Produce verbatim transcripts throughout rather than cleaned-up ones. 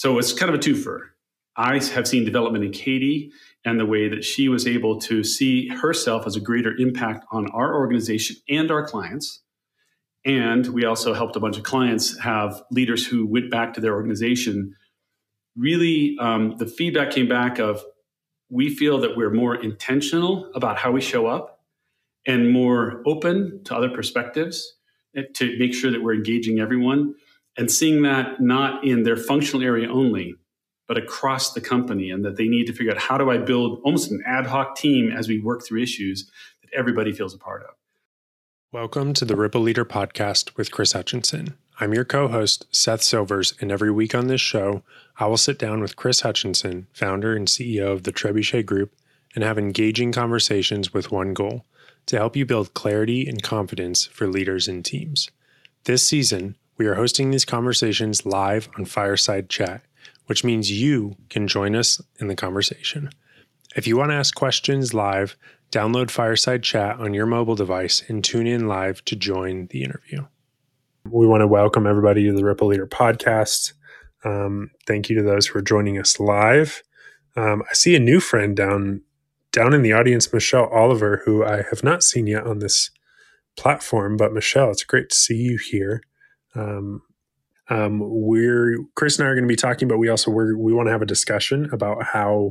So it's kind of a twofer. I have seen development in Katie and the way that she was able to see herself as a greater impact on our organization and our clients. And we also helped a bunch of clients have leaders who went back to their organization. Really, um, the feedback came back of, we feel that we're more intentional about how we show up and more open to other perspectives to make sure that we're engaging everyone and seeing that not in their functional area only, but across the company, and that they need to figure out, how do I build almost an ad hoc team as we work through issues that everybody feels a part of? Welcome to the Ripple Leader Podcast with Chris Hutchinson. I'm your co-host, Seth Silvers, and every week on this show, I will sit down with Chris Hutchinson, founder and C E O of the Trebuchet Group, and have engaging conversations with one goal, to help you build clarity and confidence for leaders and teams. This season, we are hosting these conversations live on Fireside Chat, which means you can join us in the conversation. If you want to ask questions live, download Fireside Chat on your mobile device and tune in live to join the interview. We want to welcome everybody to the Ripple Leader Podcast. Um, thank you to those who are joining us live. Um, I see a new friend down, down in the audience, Michelle Oliver, who I have not seen yet on this platform. But Michelle, it's great to see you here. Um, Um, we're Chris and I are going to be talking, but we also we're, we want to have a discussion about how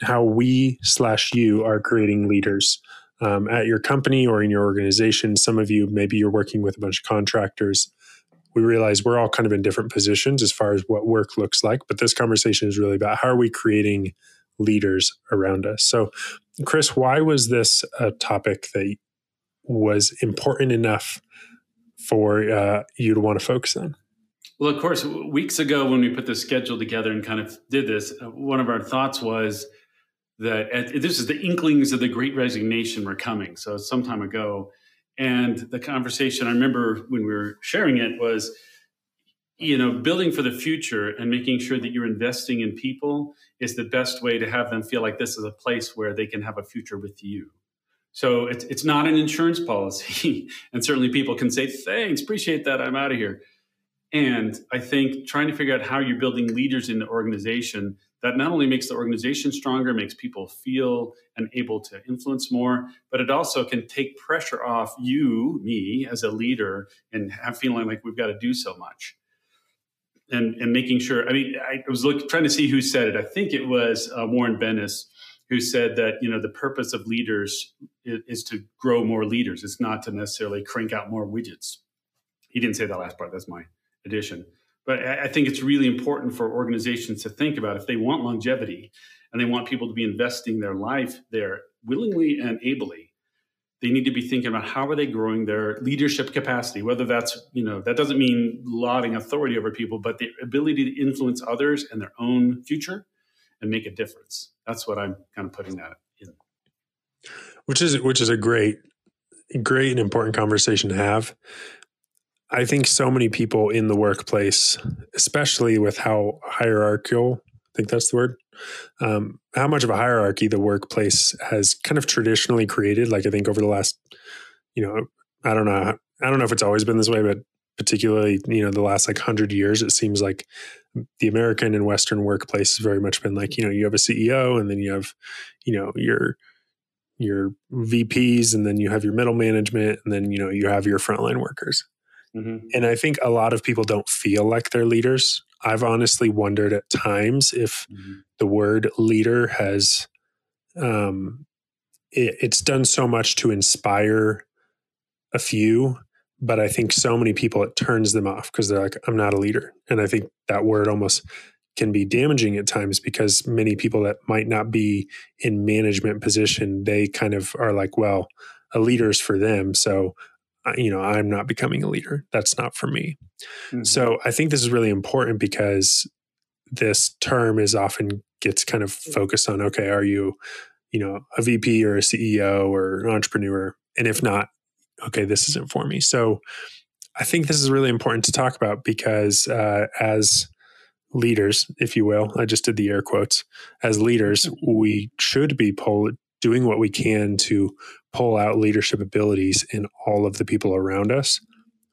how we slash you are creating leaders um, at your company or in your organization. Some of you, maybe you're working with a bunch of contractors. We realize we're all kind of in different positions as far as what work looks like, but this conversation is really about how are we creating leaders around us. So, Chris, why was this a topic that was important enough for uh, you to want to focus on? Well, of course, weeks ago when we put the schedule together and kind of did this, one of our thoughts was that at, this is the inklings of the Great Resignation were coming. So some time ago. And the conversation I remember when we were sharing it was, you know, building for the future and making sure that you're investing in people is the best way to have them feel like this is a place where they can have a future with you. So it's, it's not an insurance policy. And certainly people can say, thanks, appreciate that, I'm out of here. And I think trying to figure out how you're building leaders in the organization that not only makes the organization stronger, makes people feel and able to influence more, but it also can take pressure off you, me, as a leader, and have feeling like we've got to do so much. And and making sure, I mean, I was look, trying to see who said it. I think it was uh, Warren Bennis, who said that, you know, the purpose of leaders is, is to grow more leaders. It's not to necessarily crank out more widgets. He didn't say that last part. That's my addition. But I think it's really important for organizations to think about, if they want longevity and they want people to be investing their life there willingly and ably, they need to be thinking about how are they growing their leadership capacity, whether that's, you know, that doesn't mean lauding authority over people, but the ability to influence others and their own future and make a difference. That's what I'm kind of putting that in. Which is, which is a great, great and important conversation to have. I think so many people in the workplace, especially with how hierarchical, I think that's the word, um, how much of a hierarchy the workplace has kind of traditionally created. Like I think over the last, you know, I don't know, I don't know if it's always been this way, but particularly, you know, the last like hundred years, it seems like the American and Western workplace has very much been like, you know, you have a C E O and then you have, you know, your your V Ps and then you have your middle management and then, you know, you have your frontline workers. Mm-hmm. And I think a lot of people don't feel like they're leaders. I've honestly wondered at times if mm-hmm. the word leader has, um, it, it's done so much to inspire a few, but I think so many people, it turns them off because they're like, I'm not a leader. And I think that word almost can be damaging at times because many people that might not be in management position, they kind of are like, well, a leader's for them. So you know, I'm not becoming a leader. That's not for me. Mm-hmm. So I think this is really important because this term is often gets kind of focused on, okay, are you, you know, a V P or a C E O or an entrepreneur? And if not, okay, this isn't for me. So I think this is really important to talk about because uh, as leaders, if you will, I just did the air quotes, as leaders, we should be pull- doing what we can to pull out leadership abilities in all of the people around us.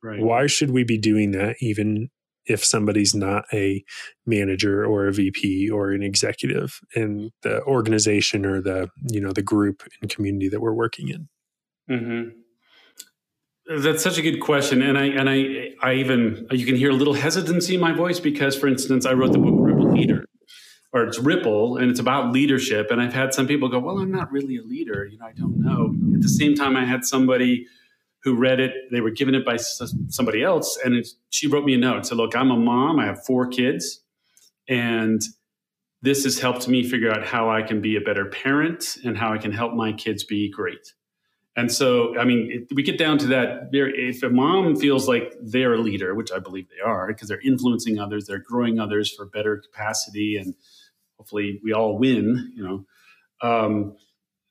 Right. Why should we be doing that even if somebody's not a manager or a V P or an executive in the organization or the, you know, the group and community that we're working in? Mm-hmm. That's such a good question. And I, and I, I even, you can hear a little hesitancy in my voice because, for instance, I wrote the book Ripple Leader, or it's Ripple, and it's about leadership. And I've had some people go, well, I'm not really a leader. You know, I don't know. At the same time, I had somebody who read it. They were given it by somebody else. And it, she wrote me a note. So look, I'm a mom. I have four kids. And this has helped me figure out how I can be a better parent and how I can help my kids be great. And so, I mean, if we get down to that. If a mom feels like they're a leader, which I believe they are, because they're influencing others, they're growing others for better capacity, and hopefully we all win, you know, um,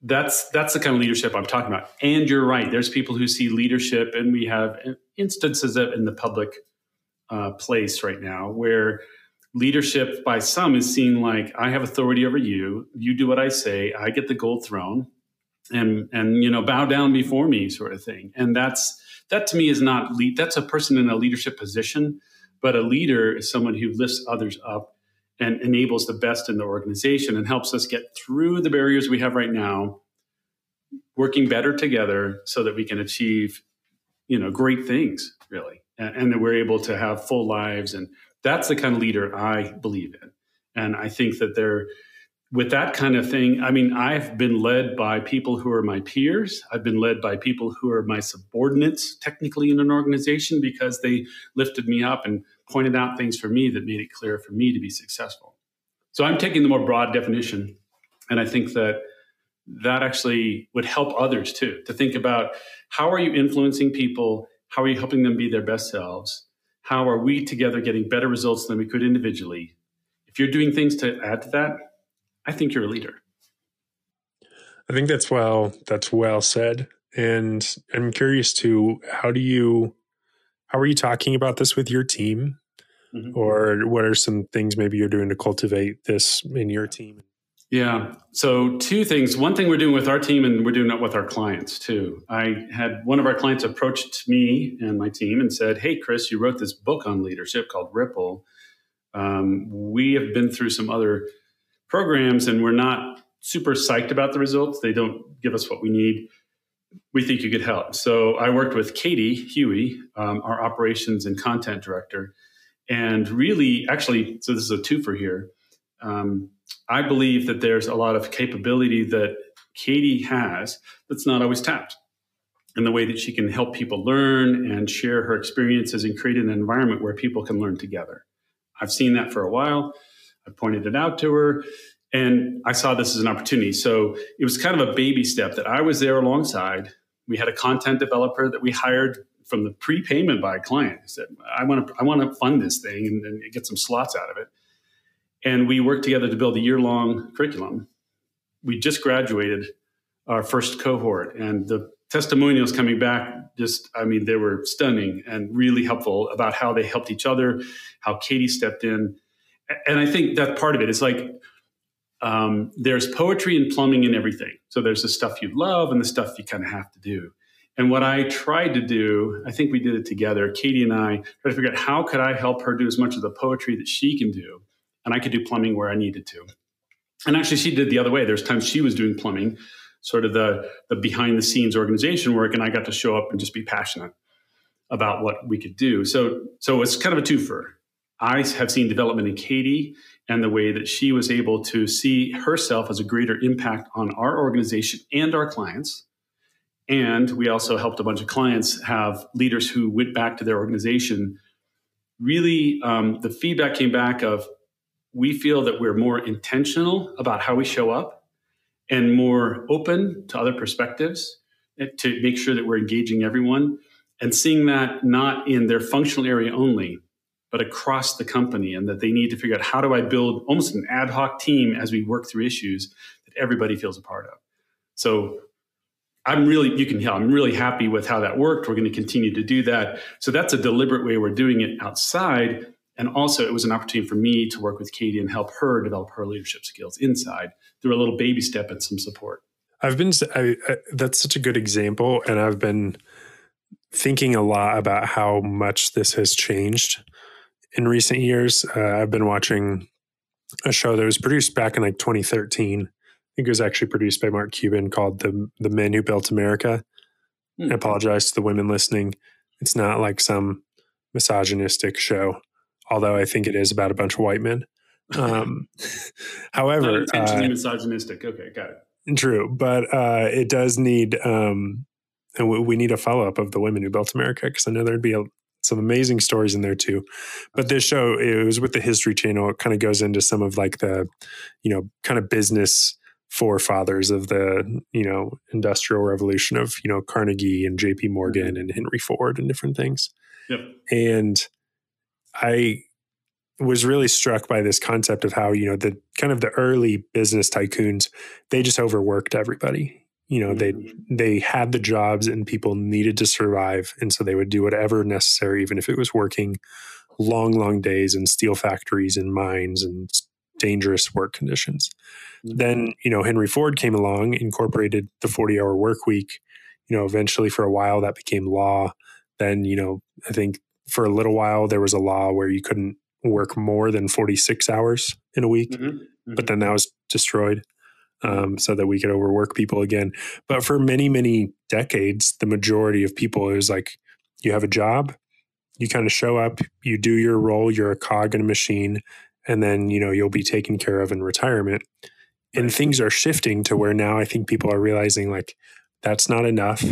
that's that's the kind of leadership I'm talking about. And you're right. There's people who see leadership, and we have instances of in the public uh, place right now where leadership by some is seen like, I have authority over you. You do what I say. I get the gold throne. And, and, you know, bow down before me sort of thing. And that's, that to me is not, lead, that's a person in a leadership position, but a leader is someone who lifts others up and enables the best in the organization and helps us get through the barriers we have right now, working better together so that we can achieve, you know, great things really. And, and that we're able to have full lives. And that's the kind of leader I believe in. And I think that they're, with that kind of thing, I mean, I've been led by people who are my peers. I've been led by people who are my subordinates technically in an organization because they lifted me up and pointed out things for me that made it clear for me to be successful. So I'm taking the more broad definition. And I think that that actually would help others too, to think about how are you influencing people? How are you helping them be their best selves? How are we together getting better results than we could individually? If you're doing things to add to that, I think you're a leader. I think that's well, that's well said. And I'm curious too, how do you, how are you talking about this with your team? Mm-hmm. Or what are some things maybe you're doing to cultivate this in your team? Yeah. So two things. One thing we're doing with our team, and we're doing it with our clients too. I had one of our clients approached me and my team and said, hey, Chris, you wrote this book on leadership called Ripple. Um, we have been through some other programs and we're not super psyched about the results. They don't give us what we need. We think you could help. So I worked with Katie Huey, um, our operations and content director. And really, actually, so this is a twofer here. Um, I believe that there's a lot of capability that Katie has that's not always tapped in the way that she can help people learn and share her experiences and create an environment where people can learn together. I've seen that for a while. I pointed it out to her and I saw this as an opportunity. So it was kind of a baby step that I was there alongside. We had a content developer that we hired from the prepayment by a client. I said, I want to, I want to fund this thing and, and get some slots out of it. And we worked together to build a year long curriculum. We just graduated our first cohort and the testimonials coming back, just, I mean, they were stunning and really helpful about how they helped each other, how Katie stepped in. And I think that part of it is like, um, there's poetry and plumbing in everything. So there's the stuff you love and the stuff you kind of have to do. And what I tried to do, I think we did it together. Katie and I tried to figure out how could I help her do as much of the poetry that she can do. And I could do plumbing where I needed to. And actually she did the other way. There's times she was doing plumbing, sort of the, the behind the scenes organization work. And I got to show up and just be passionate about what we could do. So, so it's kind of a twofer. I have seen development in Katie and the way that she was able to see herself as a greater impact on our organization and our clients. And we also helped a bunch of clients have leaders who went back to their organization. Really, um, the feedback came back of, we feel that we're more intentional about how we show up and more open to other perspectives to make sure that we're engaging everyone and seeing that not in their functional area only, but across the company, and that they need to figure out how do I build almost an ad hoc team as we work through issues that everybody feels a part of. So I'm really, you can tell, I'm really happy with how that worked. We're going to continue to do that. So that's a deliberate way we're doing it outside. And also it was an opportunity for me to work with Katie and help her develop her leadership skills inside through a little baby step and some support. I've been, I, I, that's such a good example. And I've been thinking a lot about how much this has changed in recent years. Uh, I've been watching a show that was produced back in like twenty thirteen. I think it was actually produced by Mark Cuban, called The The Men Who Built America. Mm. I apologize to the women listening. It's not like some misogynistic show, although I think it is about a bunch of white men. Um, however, not intentionally uh, misogynistic. Okay, got it. True, but uh, it does need, um, and we, we need a follow-up of The Women Who Built America, because I know there'd be a, some amazing stories in there too. But this show, it was with the History Channel. It kind of goes into some of like the, you know, kind of business forefathers of the, you know, industrial revolution of, you know, Carnegie and J P Morgan and Henry Ford and different things. Yep. And I was really struck by this concept of how, you know, the kind of the early business tycoons, they just overworked everybody. You know, mm-hmm. they, they had the jobs and people needed to survive. And so they would do whatever necessary, even if it was working long, long days in steel factories and mines and dangerous work conditions. Mm-hmm. Then, you know, Henry Ford came along, incorporated the forty hour work week. You know, eventually for a while that became law. Then, you know, I think for a little while there was a law where you couldn't work more than forty-six hours in a week, mm-hmm. Mm-hmm. but then that was destroyed um, so that we could overwork people again. But for many, many decades, the majority of people, it was like, you have a job, you kind of show up, you do your role, you're a cog in a machine, and then, you know, you'll be taken care of in retirement. And right. things are shifting to where now I think people are realizing, like, that's not enough.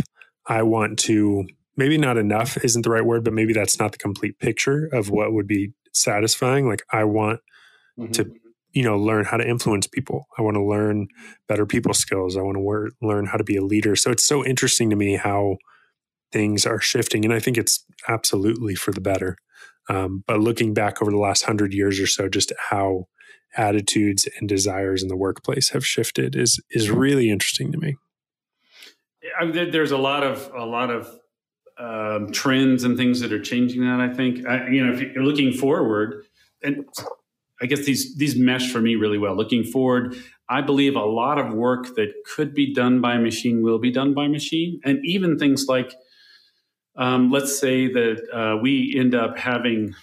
I want to, maybe not enough isn't the right word, but maybe that's not the complete picture of what would be satisfying. Like, I want mm-hmm. to, you know, learn how to influence people. I want to learn better people skills. I want to work, learn how to be a leader. So it's so interesting to me how things are shifting. And I think it's absolutely for the better. Um, but looking back over the last hundred years or so, just how attitudes and desires in the workplace have shifted is, is really interesting to me. I mean, there's a lot of, a lot of, Um, trends and things that are changing that, I think. I, you know, if you're looking forward, and I guess these these mesh for me really well. Looking forward, I believe a lot of work that could be done by machine will be done by machine. And even things like, um, let's say that uh, we end up having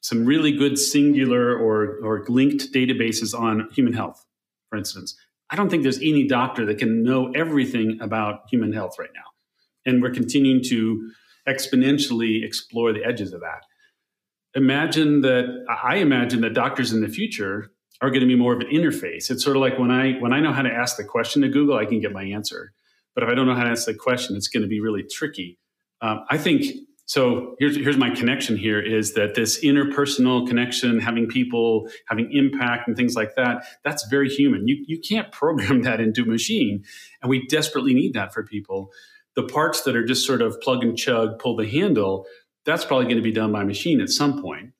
some really good singular or, or linked databases on human health, for instance. I don't think there's any doctor that can know everything about human health right now. And we're continuing to exponentially explore the edges of that. Imagine that, I imagine that doctors in the future are going to be more of an interface. It's sort of like when I when I know how to ask the question to Google, I can get my answer. But if I don't know how to ask the question, it's going to be really tricky. Um, I think, so here's, here's my connection here, is that this interpersonal connection, having people, having impact and things like that, that's very human. You, you can't program that into a machine. And we desperately need that for people. The parts that are just sort of plug and chug, pull the handle, that's probably going to be done by machine at some point.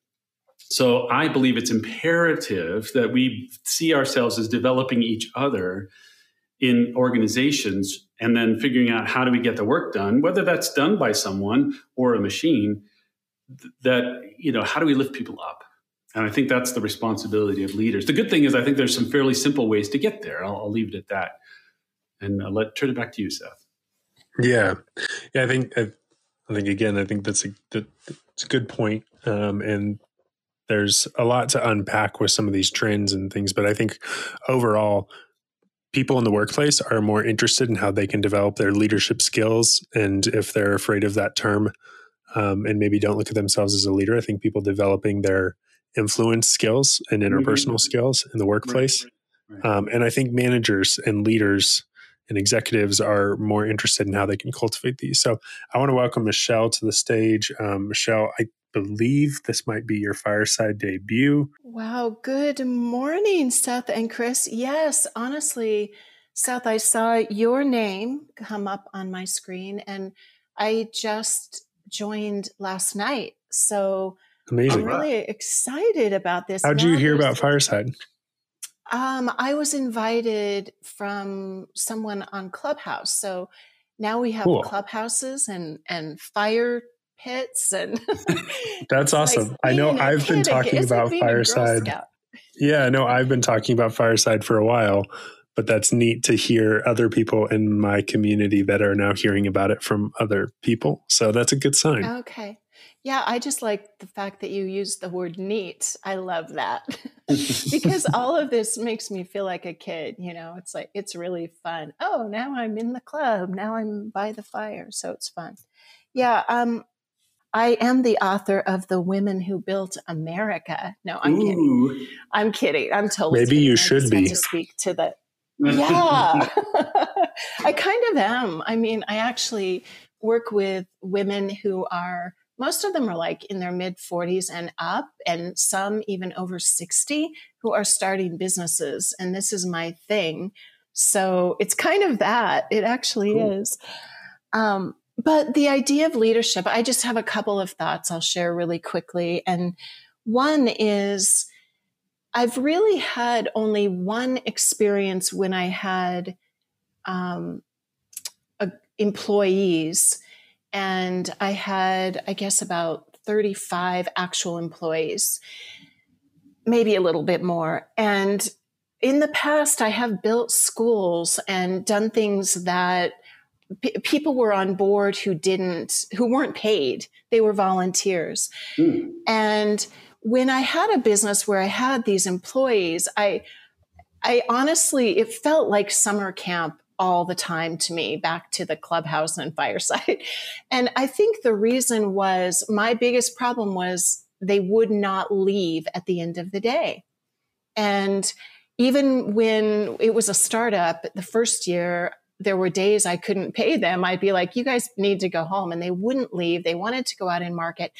So I believe it's imperative that we see ourselves as developing each other in organizations and then figuring out how do we get the work done, whether that's done by someone or a machine, that, you know, how do we lift people up? And I think that's the responsibility of leaders. The good thing is I think there's some fairly simple ways to get there. I'll, I'll leave it at that. And I'll let turn it back to you, Seth. Yeah. Yeah. I think, I, I think again, I think that's a, that's a good point. Um, and there's a lot to unpack with some of these trends and things, but I think overall people in the workplace are more interested in how they can develop their leadership skills. And if they're afraid of that term, um, and maybe don't look at themselves as a leader, I think people developing their influence skills and interpersonal mm-hmm. skills in the workplace. Right. Right. Um, and I think managers and leaders and executives are more interested in how they can cultivate these. So I want to welcome Michelle to the stage. Um, Michelle, I believe this might be your Fireside debut. Wow. Good morning, Seth and Chris. Yes, honestly, Seth, I saw your name come up on my screen and I just joined last night. So amazing. I'm really wow. excited about this. How'd you hear about Fireside? Um, I was invited from someone on Clubhouse. So now we have cool. clubhouses and, and fire pits. And that's awesome. Like I know I've been talking about Fireside. Yeah, no, I've been talking about Fireside for a while, but that's neat to hear other people in my community that are now hearing about it from other people. So that's a good sign. Okay. Yeah, I just like the fact that you used the word neat. I love that because all of this makes me feel like a kid, you know, it's like, it's really fun. Oh, now I'm in the club. Now I'm by the fire. So it's fun. Yeah. Um, I am the author of The Women Who Built America. No, I'm Ooh. kidding. I'm kidding. I'm totally Maybe kidding. you I should be. To speak to the, yeah, I kind of am. I mean, I actually work with women who are, most of them are like in their mid forties and up, and some even over sixty who are starting businesses. And this is my thing. So it's kind of that. It actually cool. is. Um, But the idea of leadership, I just have a couple of thoughts I'll share really quickly. And one is I've really had only one experience when I had um, uh, employees, and I had, I guess, about thirty-five actual employees, maybe a little bit more. And in the past, I have built schools and done things that people were on board who didn't, who weren't paid. They were volunteers. Mm. And when I had a business where I had these employees, I, I honestly, it felt like summer camp all the time to me, back to the clubhouse and fireside. And I think the reason was my biggest problem was they would not leave at the end of the day. And even when it was a startup, the first year, there were days I couldn't pay them. I'd be like, you guys need to go home. And they wouldn't leave. They wanted to go out and market.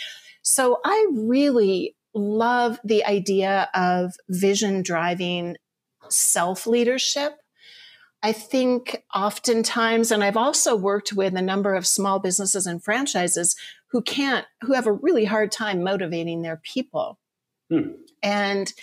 So I really love the idea of vision driving self-leadership. I think oftentimes, and I've also worked with a number of small businesses and franchises who can't, who have a really hard time motivating their people. Hmm. And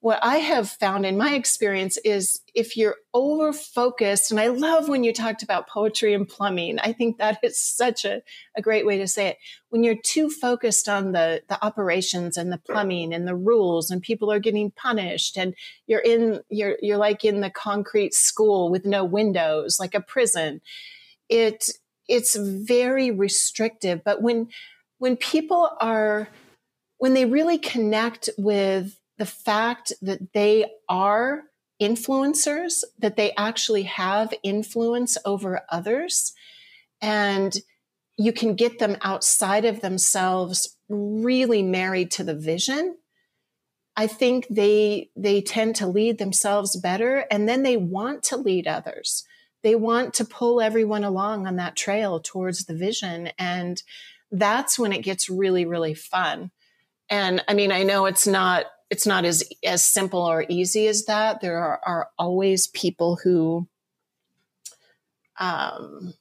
what I have found in my experience is if you're over focused, and I love when you talked about poetry and plumbing, I think that is such a, a great way to say it. When you're too focused on the, the operations and the plumbing and the rules, and people are getting punished, and you're in, you're, you're like in the concrete school with no windows, like a prison, it, it's very restrictive. But when, when people are, when they really connect with the fact that they are influencers, that they actually have influence over others, and you can get them outside of themselves, really married to the vision, I think they, they tend to lead themselves better. And then they want to lead others. They want to pull everyone along on that trail towards the vision. And that's when it gets really, really fun. And I mean, I know it's not, It's not as, as simple or easy as that. There are, are always people who, um,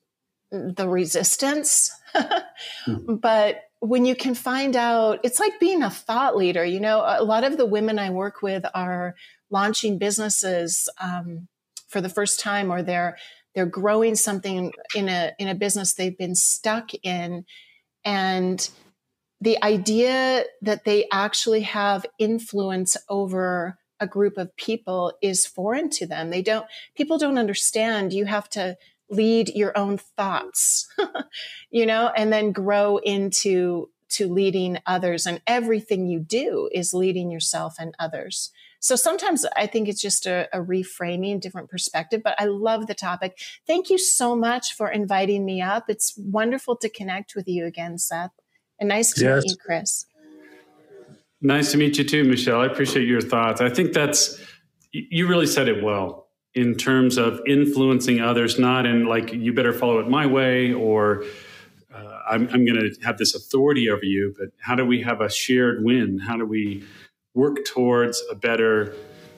the resistance, mm-hmm. But when you can find out, it's like being a thought leader. You know, a lot of the women I work with are launching businesses, um, for the first time, or they're, they're growing something in a, in a business they've been stuck in. And the idea that they actually have influence over a group of people is foreign to them. They don't, people don't understand. You have to lead your own thoughts, you know, and then grow into, to leading others. And everything you do is leading yourself and others. So sometimes I think it's just a, a reframing, different perspective, but I love the topic. Thank you so much for inviting me up. It's wonderful to connect with you again, Seth. And nice to yes. meet you, Chris. Nice to meet you too, Michelle. I appreciate your thoughts. I think that's, you really said it well in terms of influencing others, not in like, you better follow it my way, or uh, I'm, I'm going to have this authority over you, but how do we have a shared win? How do we work towards a better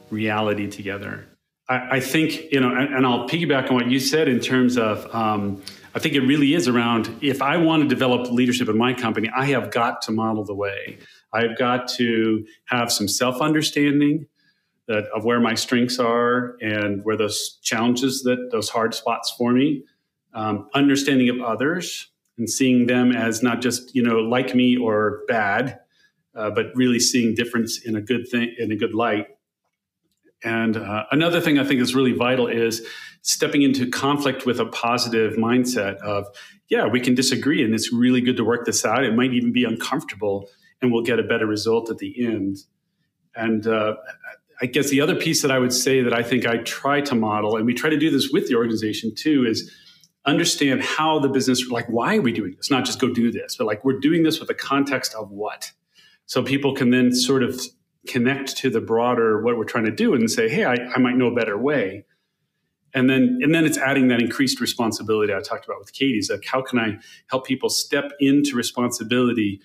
reality together? I, I think, you know, and, and I'll piggyback on what you said in terms of, um, I think it really is around, if I want to develop leadership in my company, I have got to model the way. I've got to have some self-understanding that of where my strengths are and where those challenges, that those hard spots for me, um, understanding of others and seeing them as not just, you know, like me or bad, uh, but really seeing difference in a good thing, in a good light. And uh, another thing I think is really vital is stepping into conflict with a positive mindset of, yeah, we can disagree and it's really good to work this out. It might even be uncomfortable and we'll get a better result at the end. And uh, I guess the other piece that I would say that I think I try to model, and we try to do this with the organization too, is understand how the business, like, why are we doing this? Not just go do this, but like, we're doing this with the context of what? So people can then sort of connect to the broader what we're trying to do and say, hey, I, I might know a better way. And then and then it's adding that increased responsibility I talked about with Katie's, like, how can I help people step into responsibility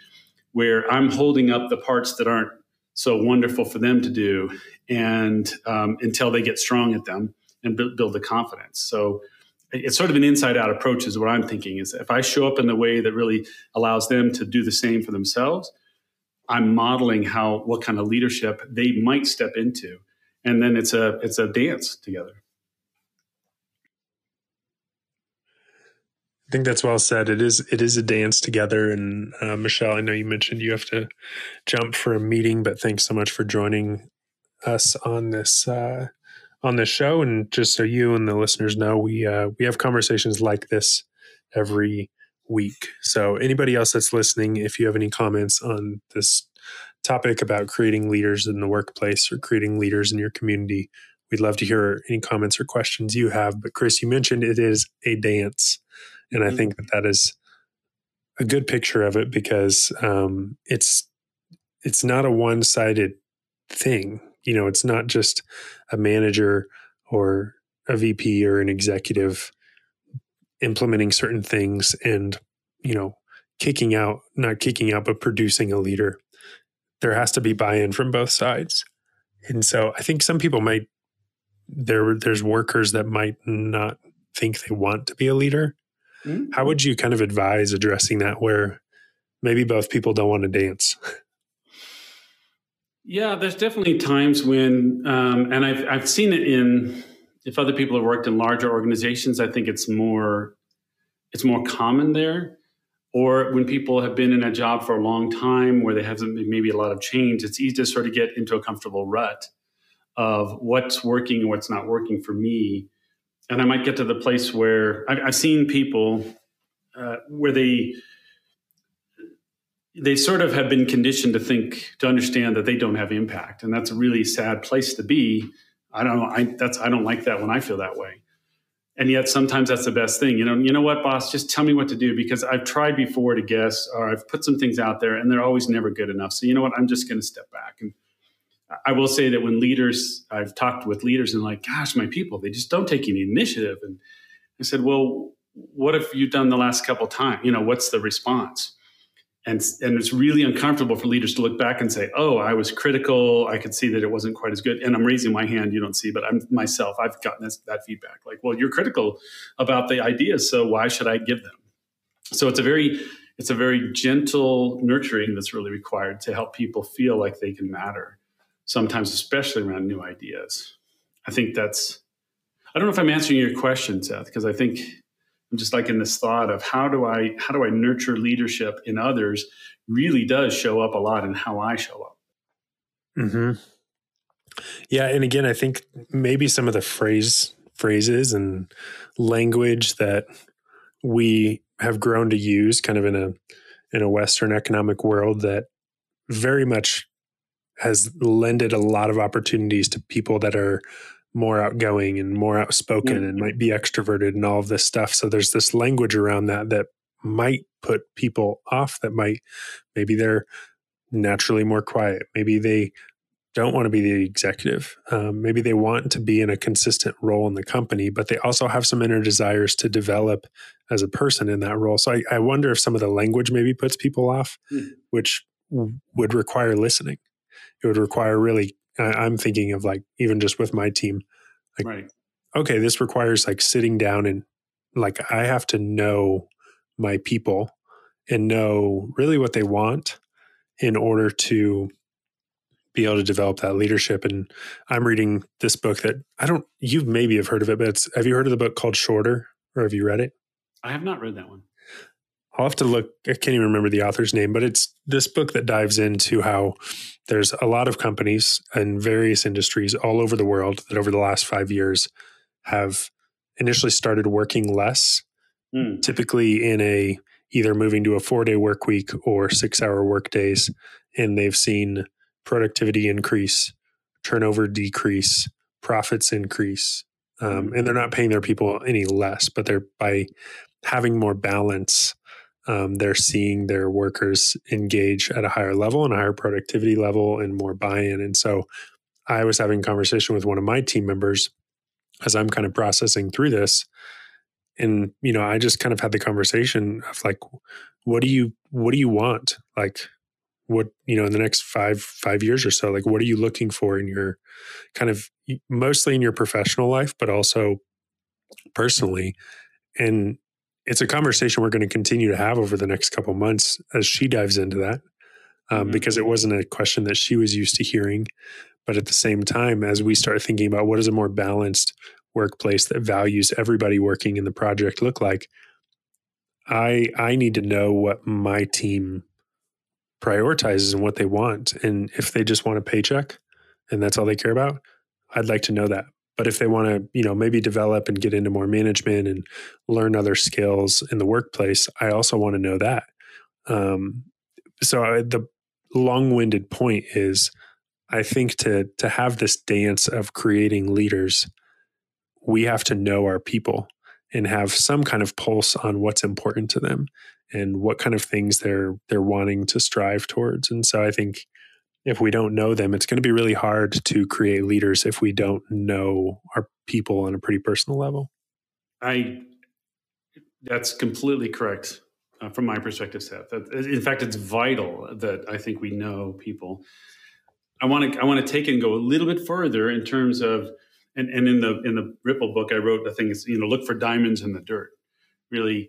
where I'm holding up the parts that aren't so wonderful for them to do and um, until they get strong at them and b- build the confidence. So it's sort of an inside out approach is what I'm thinking is if I show up in the way that really allows them to do the same for themselves, I'm modeling how, what kind of leadership they might step into. And then it's a, it's a dance together. I think that's well said. It is, it is a dance together. And uh, Michelle, I know you mentioned you have to jump for a meeting, but thanks so much for joining us on this, uh, on this show. And just so you and the listeners know, we, uh, we have conversations like this every week. So anybody else that's listening, if you have any comments on this topic about creating leaders in the workplace or creating leaders in your community, we'd love to hear any comments or questions you have. But Chris, you mentioned it is a dance. And I think that that is a good picture of it because um, it's it's not a one-sided thing. You know, it's not just a manager or a V P or an executive implementing certain things and, you know, kicking out, not kicking out, but producing a leader. There has to be buy-in from both sides. And so I think some people might, there there's workers that might not think they want to be a leader. Mm-hmm. How would you kind of advise addressing that where maybe both people don't want to dance? Yeah, there's definitely times when, um, and I've I've seen it in, if other people have worked in larger organizations, I think it's more, it's more common there. Or when people have been in a job for a long time where there hasn't been maybe a lot of change, it's easy to sort of get into a comfortable rut of what's working and what's not working for me. And I might get to the place where I've seen people uh, where they they sort of have been conditioned to think, to understand that they don't have impact. And that's a really sad place to be. I don't know. I, that's, I don't like that when I feel that way. And yet sometimes that's the best thing. You know, you know what, boss, just tell me what to do because I've tried before to guess or I've put some things out there and they're always never good enough. So you know what, I'm just going to step back. And I will say that when leaders, I've talked with leaders and like, gosh, my people, they just don't take any initiative. And I said, well, what have you done the last couple of times? You know, what's the response? And, and it's really uncomfortable for leaders to look back and say, oh, I was critical. I could see that it wasn't quite as good. And I'm raising my hand. You don't see, but I'm myself. I've gotten this, that feedback. Like, well, you're critical about the ideas. So why should I give them? So it's a very, it's a very gentle nurturing that's really required to help people feel like they can matter. Sometimes, especially around new ideas. I think that's, I don't know if I'm answering your question, Seth, because I think I'm just like in this thought of how do I, how do I nurture leadership in others really does show up a lot in how I show up. Mm-hmm. Yeah. And again, I think maybe some of the phrase phrases and language that we have grown to use kind of in a, in a Western economic world that very much has lended a lot of opportunities to people that are more outgoing and more outspoken mm-hmm. and might be extroverted and all of this stuff. So there's this language around that that might put people off, that might, maybe they're naturally more quiet. Maybe they don't want to be the executive. Um, maybe they want to be in a consistent role in the company, but they also have some inner desires to develop as a person in that role. So I, I wonder if some of the language maybe puts people off, mm-hmm. which w- would require listening. It would require really, I'm thinking of like, even just with my team, like, right. Okay, this requires like sitting down and like, I have to know my people and know really what they want in order to be able to develop that leadership. And I'm reading this book that I don't, you maybe have heard of it, but it's, have you heard of the book called Shorter or have you read it? I have not read that one. I'll have to look. I can't even remember the author's name, but it's this book that dives into how there's a lot of companies in various industries all over the world that over the last five years have initially started working less, mm. typically in a either moving to a four-day work week or six-hour work days, and they've seen productivity increase, turnover decrease, profits increase, um, and they're not paying their people any less, but they're by having more balance, um, they're seeing their workers engage at a higher level and a higher productivity level and more buy-in. And so I was having a conversation with one of my team members as I'm kind of processing through this. And, you know, I just kind of had the conversation of like, what do you, what do you want? Like what, you know, in the next five, five years or so, like, what are you looking for in your kind of mostly in your professional life, but also personally? And it's a conversation we're going to continue to have over the next couple of months as she dives into that, um, mm-hmm. because it wasn't a question that she was used to hearing. But at the same time, as we start thinking about what is a more balanced workplace that values everybody working in the project look like, I I need to know what my team prioritizes and what they want. And if they just want a paycheck and that's all they care about, I'd like to know that. But if they want to, you know, maybe develop and get into more management and learn other skills in the workplace, I also want to know that. Um, so I, the long-winded point is, I think to to have this dance of creating leaders, we have to know our people and have some kind of pulse on what's important to them and what kind of things they're they're wanting to strive towards. And so I think if we don't know them, it's going to be really hard to create leaders if we don't know our people on a pretty personal level. I that's completely correct uh, from my perspective, Seth. That, in fact, it's vital that I think we know people. I want to I want to take and go a little bit further in terms of, and, and in the in the Ripple book I wrote, I think it's, you know, look for diamonds in the dirt. Really,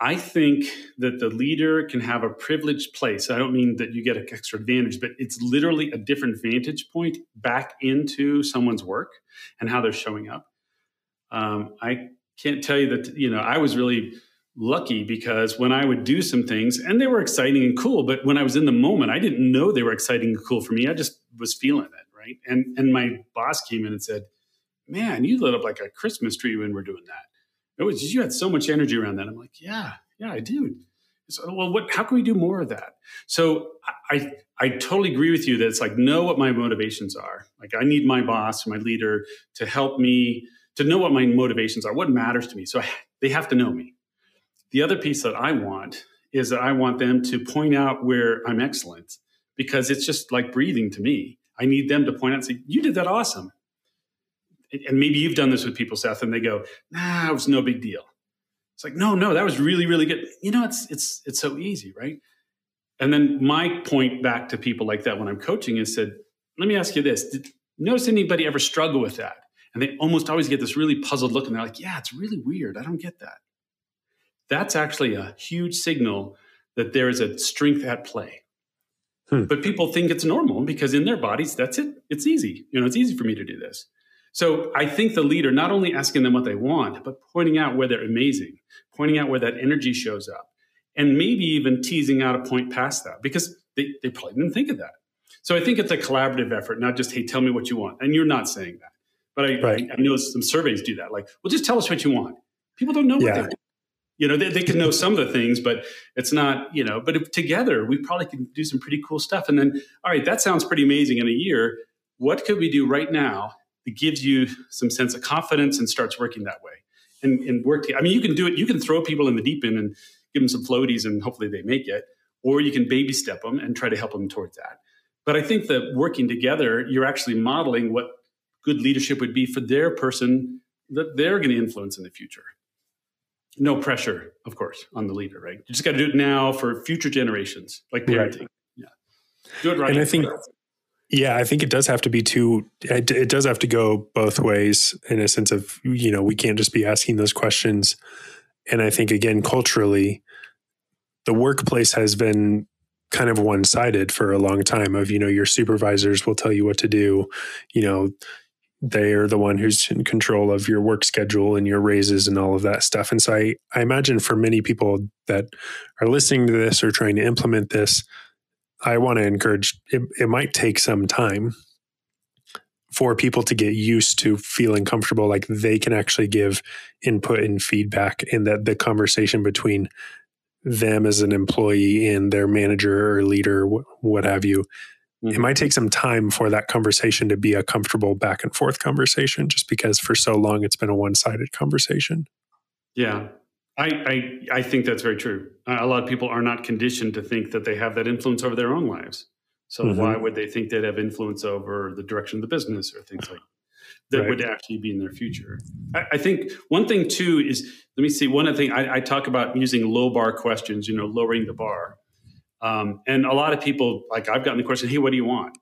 I think that the leader can have a privileged place. I don't mean that you get an extra advantage, but it's literally a different vantage point back into someone's work and how they're showing up. Um, I can't tell you that, you know, I was really lucky because when I would do some things and they were exciting and cool, but when I was in the moment, I didn't know they were exciting and cool for me. I just was feeling it. Right. And, and my boss came in and said, man, you lit up like a Christmas tree when we're doing that. It was just, you had so much energy around that. I'm like, yeah, yeah, I do. So, well, what, how can we do more of that? So I, I totally agree with you that it's like, know what my motivations are. Like I need my boss, my leader to help me to know what my motivations are, what matters to me. So I, they have to know me. The other piece that I want is that I want them to point out where I'm excellent, because it's just like breathing to me. I need them to point out and say, you did that awesome. And maybe you've done this with people, Seth, and they go, nah, it was no big deal. It's like, no, no, that was really, really good. You know, it's it's it's so easy, right? And then my point back to people like that when I'm coaching is said, let me ask you this. Did notice anybody ever struggle with that? And they almost always get this really puzzled look and they're like, yeah, it's really weird. I don't get that. That's actually a huge signal that there is a strength at play. Hmm. But people think it's normal because in their bodies, that's it. It's easy. You know, it's easy for me to do this. So I think the leader, not only asking them what they want, but pointing out where they're amazing, pointing out where that energy shows up, and maybe even teasing out a point past that because they, they probably didn't think of that. So I think it's a collaborative effort, not just, hey, tell me what you want. And you're not saying that. But I, right. I, I know some surveys do that. Like, well, just tell us what you want. People don't know yeah. what they want. You know, they, they can know some of the things, but it's not, you know, but if together we probably can do some pretty cool stuff. And then, all right, that sounds pretty amazing in a year. What could we do right now that gives you some sense of confidence and starts working that way and, and work? I mean, you can do it. You can throw people in the deep end and give them some floaties and hopefully they make it, or you can baby step them and try to help them towards that. But I think that working together, you're actually modeling what good leadership would be for their person that they're going to influence in the future. No pressure, of course, on the leader, right? You just got to do it now for future generations, like parenting. Right. Yeah, do it right. And I think, yeah, I think it does have to be two. It, it does have to go both ways in a sense of, you know, we can't just be asking those questions. And I think again, culturally, the workplace has been kind of one-sided for a long time. Of you know, your supervisors will tell you what to do. You know, They are the one who's in control of your work schedule and your raises and all of that stuff. And so I, I imagine for many people that are listening to this or trying to implement this, I want to encourage, it, it might take some time for people to get used to feeling comfortable, like they can actually give input and feedback, and that the conversation between them as an employee and their manager or leader, what have you, it might take some time for that conversation to be a comfortable back and forth conversation, just because for so long it's been a one-sided conversation. Yeah, I, I I think that's very true. A lot of people are not conditioned to think that they have that influence over their own lives. So mm-hmm. why would they think they'd have influence over the direction of the business or things like that right. would actually be in their future? I, I think one thing too is, let me see, one other thing, I, I talk about using low bar questions, you know, lowering the bar. Um, and a lot of people, like I've gotten the question, hey, what do you want?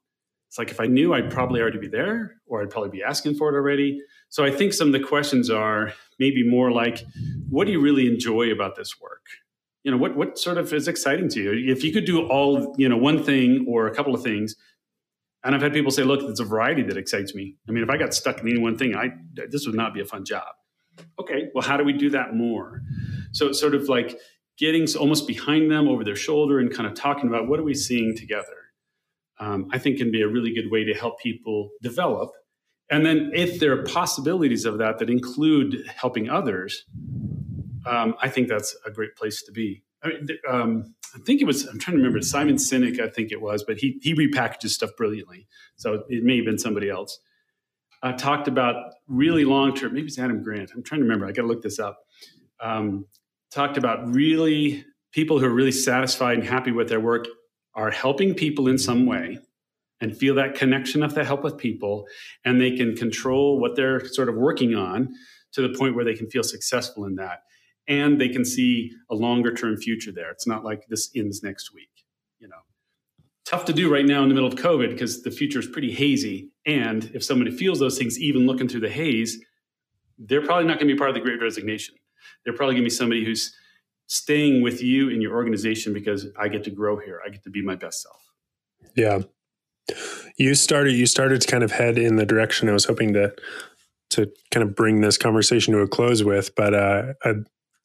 It's like, if I knew, I'd probably already be there, or I'd probably be asking for it already. So I think some of the questions are maybe more like, what do you really enjoy about this work? You know, what, what sort of is exciting to you? If you could do all, you know, one thing or a couple of things. And I've had people say, look, there's a variety that excites me. I mean, if I got stuck in any one thing, I, this would not be a fun job. Okay, well, how do we do that more? So it's sort of like, getting almost behind them over their shoulder and kind of talking about what are we seeing together, um, I think can be a really good way to help people develop. And then if there are possibilities of that that include helping others, um, I think that's a great place to be. I mean, um, I think it was, I'm trying to remember, Simon Sinek, I think it was, but he he repackages stuff brilliantly. So it may have been somebody else. Uh, talked about really long-term, maybe it's Adam Grant. I'm trying to remember. I got to look this up. Um, talked about really people who are really satisfied and happy with their work are helping people in some way and feel that connection of the help with people, and they can control what they're sort of working on to the point where they can feel successful in that. And they can see a longer term future there. It's not like this ends next week, you know, tough to do right now in the middle of COVID because the future is pretty hazy. And if somebody feels those things, even looking through the haze, they're probably not going to be part of the Great Resignation. They're probably going to be somebody who's staying with you in your organization because I get to grow here. I get to be my best self. Yeah. You started, you started to kind of head in the direction I was hoping to, to kind of bring this conversation to a close with, but uh, I,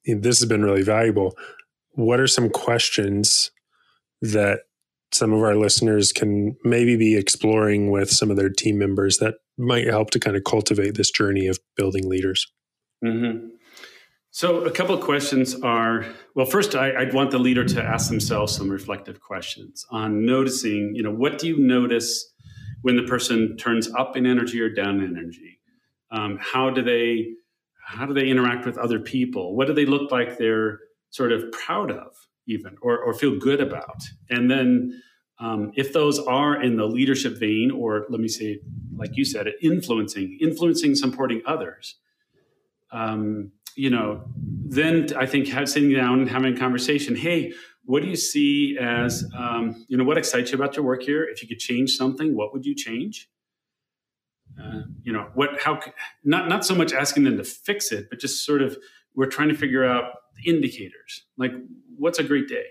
this has been really valuable. What are some questions that some of our listeners can maybe be exploring with some of their team members that might help to kind of cultivate this journey of building leaders? Mm-hmm. So a couple of questions are, well, first, I, I'd want the leader to ask themselves some reflective questions on noticing, you know, what do you notice when the person turns up in energy or down in energy? Um, how do they, how do they interact with other people? What do they look like they're sort of proud of even, or, or feel good about? And then um, if those are in the leadership vein, or let me say, like you said, influencing, influencing, supporting others, um, you know, then I think have, sitting down and having a conversation, hey, what do you see as, um, you know, what excites you about your work here? If you could change something, what would you change? Uh, you know, what, how, not, not so much asking them to fix it, but just sort of, we're trying to figure out the indicators, like what's a great day?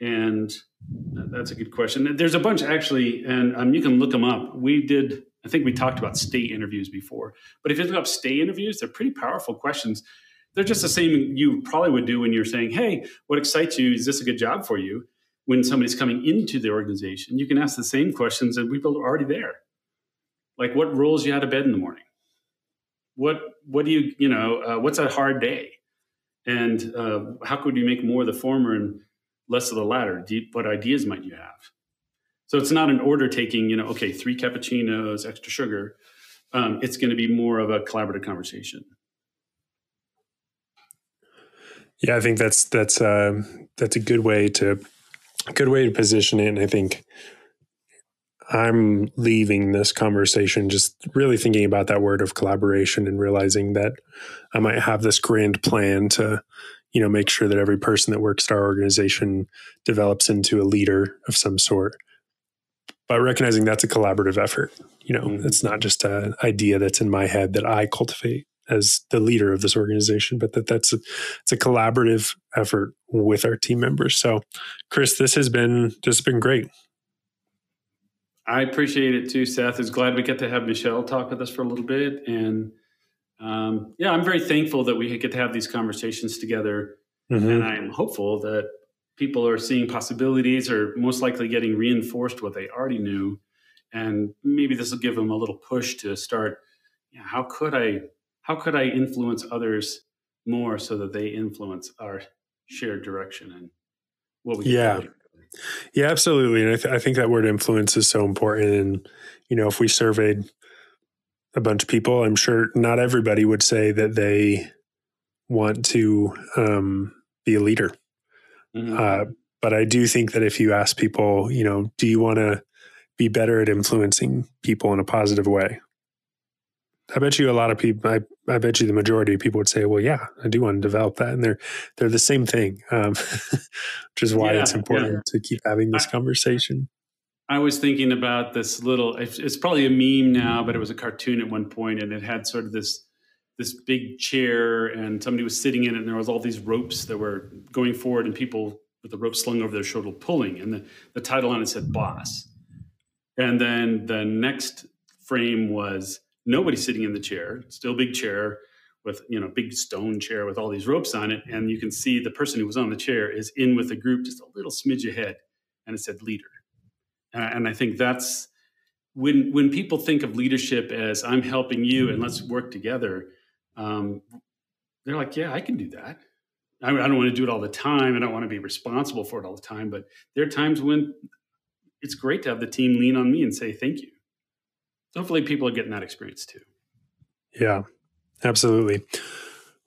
And that's a good question. There's a bunch actually, and um, you can look them up. We did, I think we talked about stay interviews before, but if you look up stay interviews, they're pretty powerful questions. They're just the same you probably would do when you're saying, hey, what excites you? Is this a good job for you? When somebody's coming into the organization, you can ask the same questions that people are already there. Like what rolls you out of bed in the morning? What, what do you, you know, uh, what's a hard day? And uh, how could you make more of the former and less of the latter? Do you, what ideas might you have? So it's not an order taking, you know, okay, three cappuccinos, extra sugar. Um, it's going to be more of a collaborative conversation. Yeah, I think that's that's uh, that's a good way to a good way to position it. And I think I'm leaving this conversation just really thinking about that word of collaboration and realizing that I might have this grand plan to, you know, make sure that every person that works at our organization develops into a leader of some sort. But recognizing that's a collaborative effort, you know, mm-hmm. It's not just an idea that's in my head that I cultivate as the leader of this organization, but that that's a, it's a collaborative effort with our team members. So, Chris, this has been this has been great. I appreciate it too, Seth. It's glad we get to have Michelle talk with us for a little bit. And um, yeah, I'm very thankful that we get to have these conversations together. Mm-hmm. And I'm hopeful that people are seeing possibilities or most likely getting reinforced what they already knew. And maybe this will give them a little push to start, you know, how could I, how could I influence others more so that they influence our shared direction and what we can yeah. do. Yeah, absolutely. And I, th- I think that word influence is so important. And, you know, if we surveyed a bunch of people, I'm sure not everybody would say that they want to um, be a leader. Mm-hmm. Uh, but I do think that if you ask people, you know, do you want to be better at influencing people in a positive way? I bet you a lot of people, I, I bet you the majority of people would say, well, yeah, I do want to develop that. And they're, they're the same thing, um, which is why yeah, it's important yeah. to keep having this I, conversation. I was thinking about this little, it's, it's probably a meme now, but it was a cartoon at one point, and it had sort of this, this big chair, and somebody was sitting in it, and there was all these ropes that were going forward, and people with the rope slung over their shoulder pulling. And the, the title on it said boss. And then the next frame was, nobody sitting in the chair, still big chair with, you know, big stone chair with all these ropes on it. And you can see the person who was on the chair is in with the group just a little smidge ahead. And it said leader. Uh, and I think that's when when people think of leadership as I'm helping you and let's work together. Um, they're like, yeah, I can do that. I, I don't want to do it all the time. I don't want to be responsible for it all the time. But there are times when it's great to have the team lean on me and say, thank you. So hopefully people are getting that experience too. Yeah, absolutely.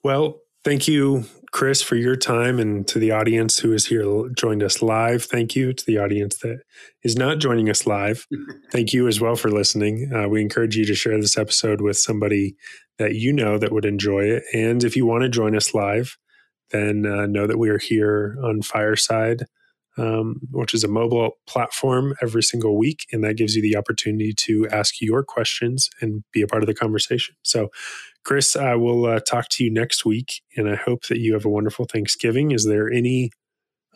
Well, thank you, Chris, for your time, and to the audience who is here, joined us live. Thank you to the audience that is not joining us live. Thank you as well for listening. Uh, we encourage you to share this episode with somebody that you know that would enjoy it. And if you want to join us live, then uh, know that we are here on Fireside, Um, which is a mobile platform, every single week. And that gives you the opportunity to ask your questions and be a part of the conversation. So, Chris, I will uh, talk to you next week. And I hope that you have a wonderful Thanksgiving. Is there any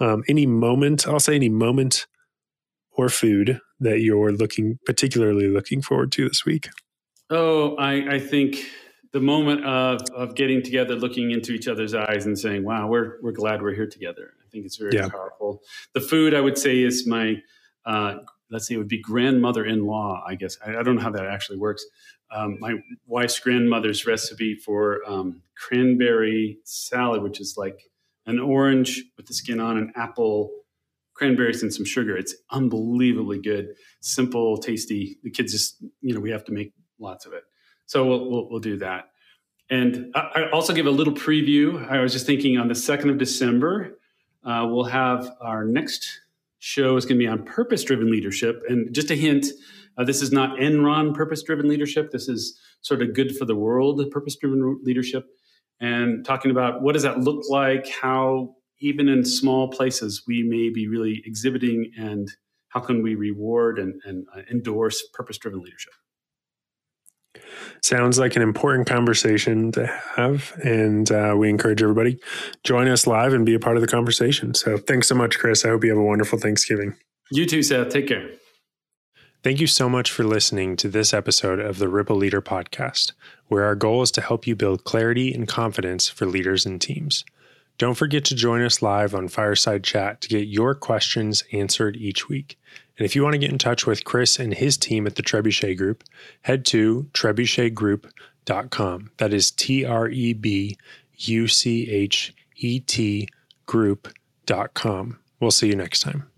um, any moment, I'll say any moment or food that you're looking particularly looking forward to this week? Oh, I, I think the moment of, of getting together, looking into each other's eyes and saying, wow, we're we're glad we're here together. I think it's very yeah. powerful. The food, I would say, is my, uh, let's say it would be grandmother-in-law, I guess. I, I don't know how that actually works. Um, my wife's grandmother's recipe for um, cranberry salad, which is like an orange with the skin on, an apple, cranberries, and some sugar. It's unbelievably good, simple, tasty. The kids just, you know, we have to make lots of it. So we'll we'll, we'll do that. And I, I also give a little preview. I was just thinking on the second of December, Uh, we'll have our next show is going to be on purpose-driven leadership. And just a hint, uh, this is not Enron purpose-driven leadership. This is sort of good for the world purpose-driven leadership, and talking about what does that look like, how even in small places we may be really exhibiting, and how can we reward and, and uh, endorse purpose-driven leadership. Sounds like an important conversation to have, and uh, we encourage everybody join us live and be a part of the conversation. So thanks so much, Chris. I hope you have a wonderful Thanksgiving. You too, Seth. Take care. Thank you so much for listening to this episode of the Ripple Leader Podcast, where our goal is to help you build clarity and confidence for leaders and teams. Don't forget to join us live on Fireside Chat to get your questions answered each week. And if you want to get in touch with Chris and his team at the Trebuchet Group, head to Trebuchet group dot com. That is T R E B U C H E T group dot com. We'll see you next time.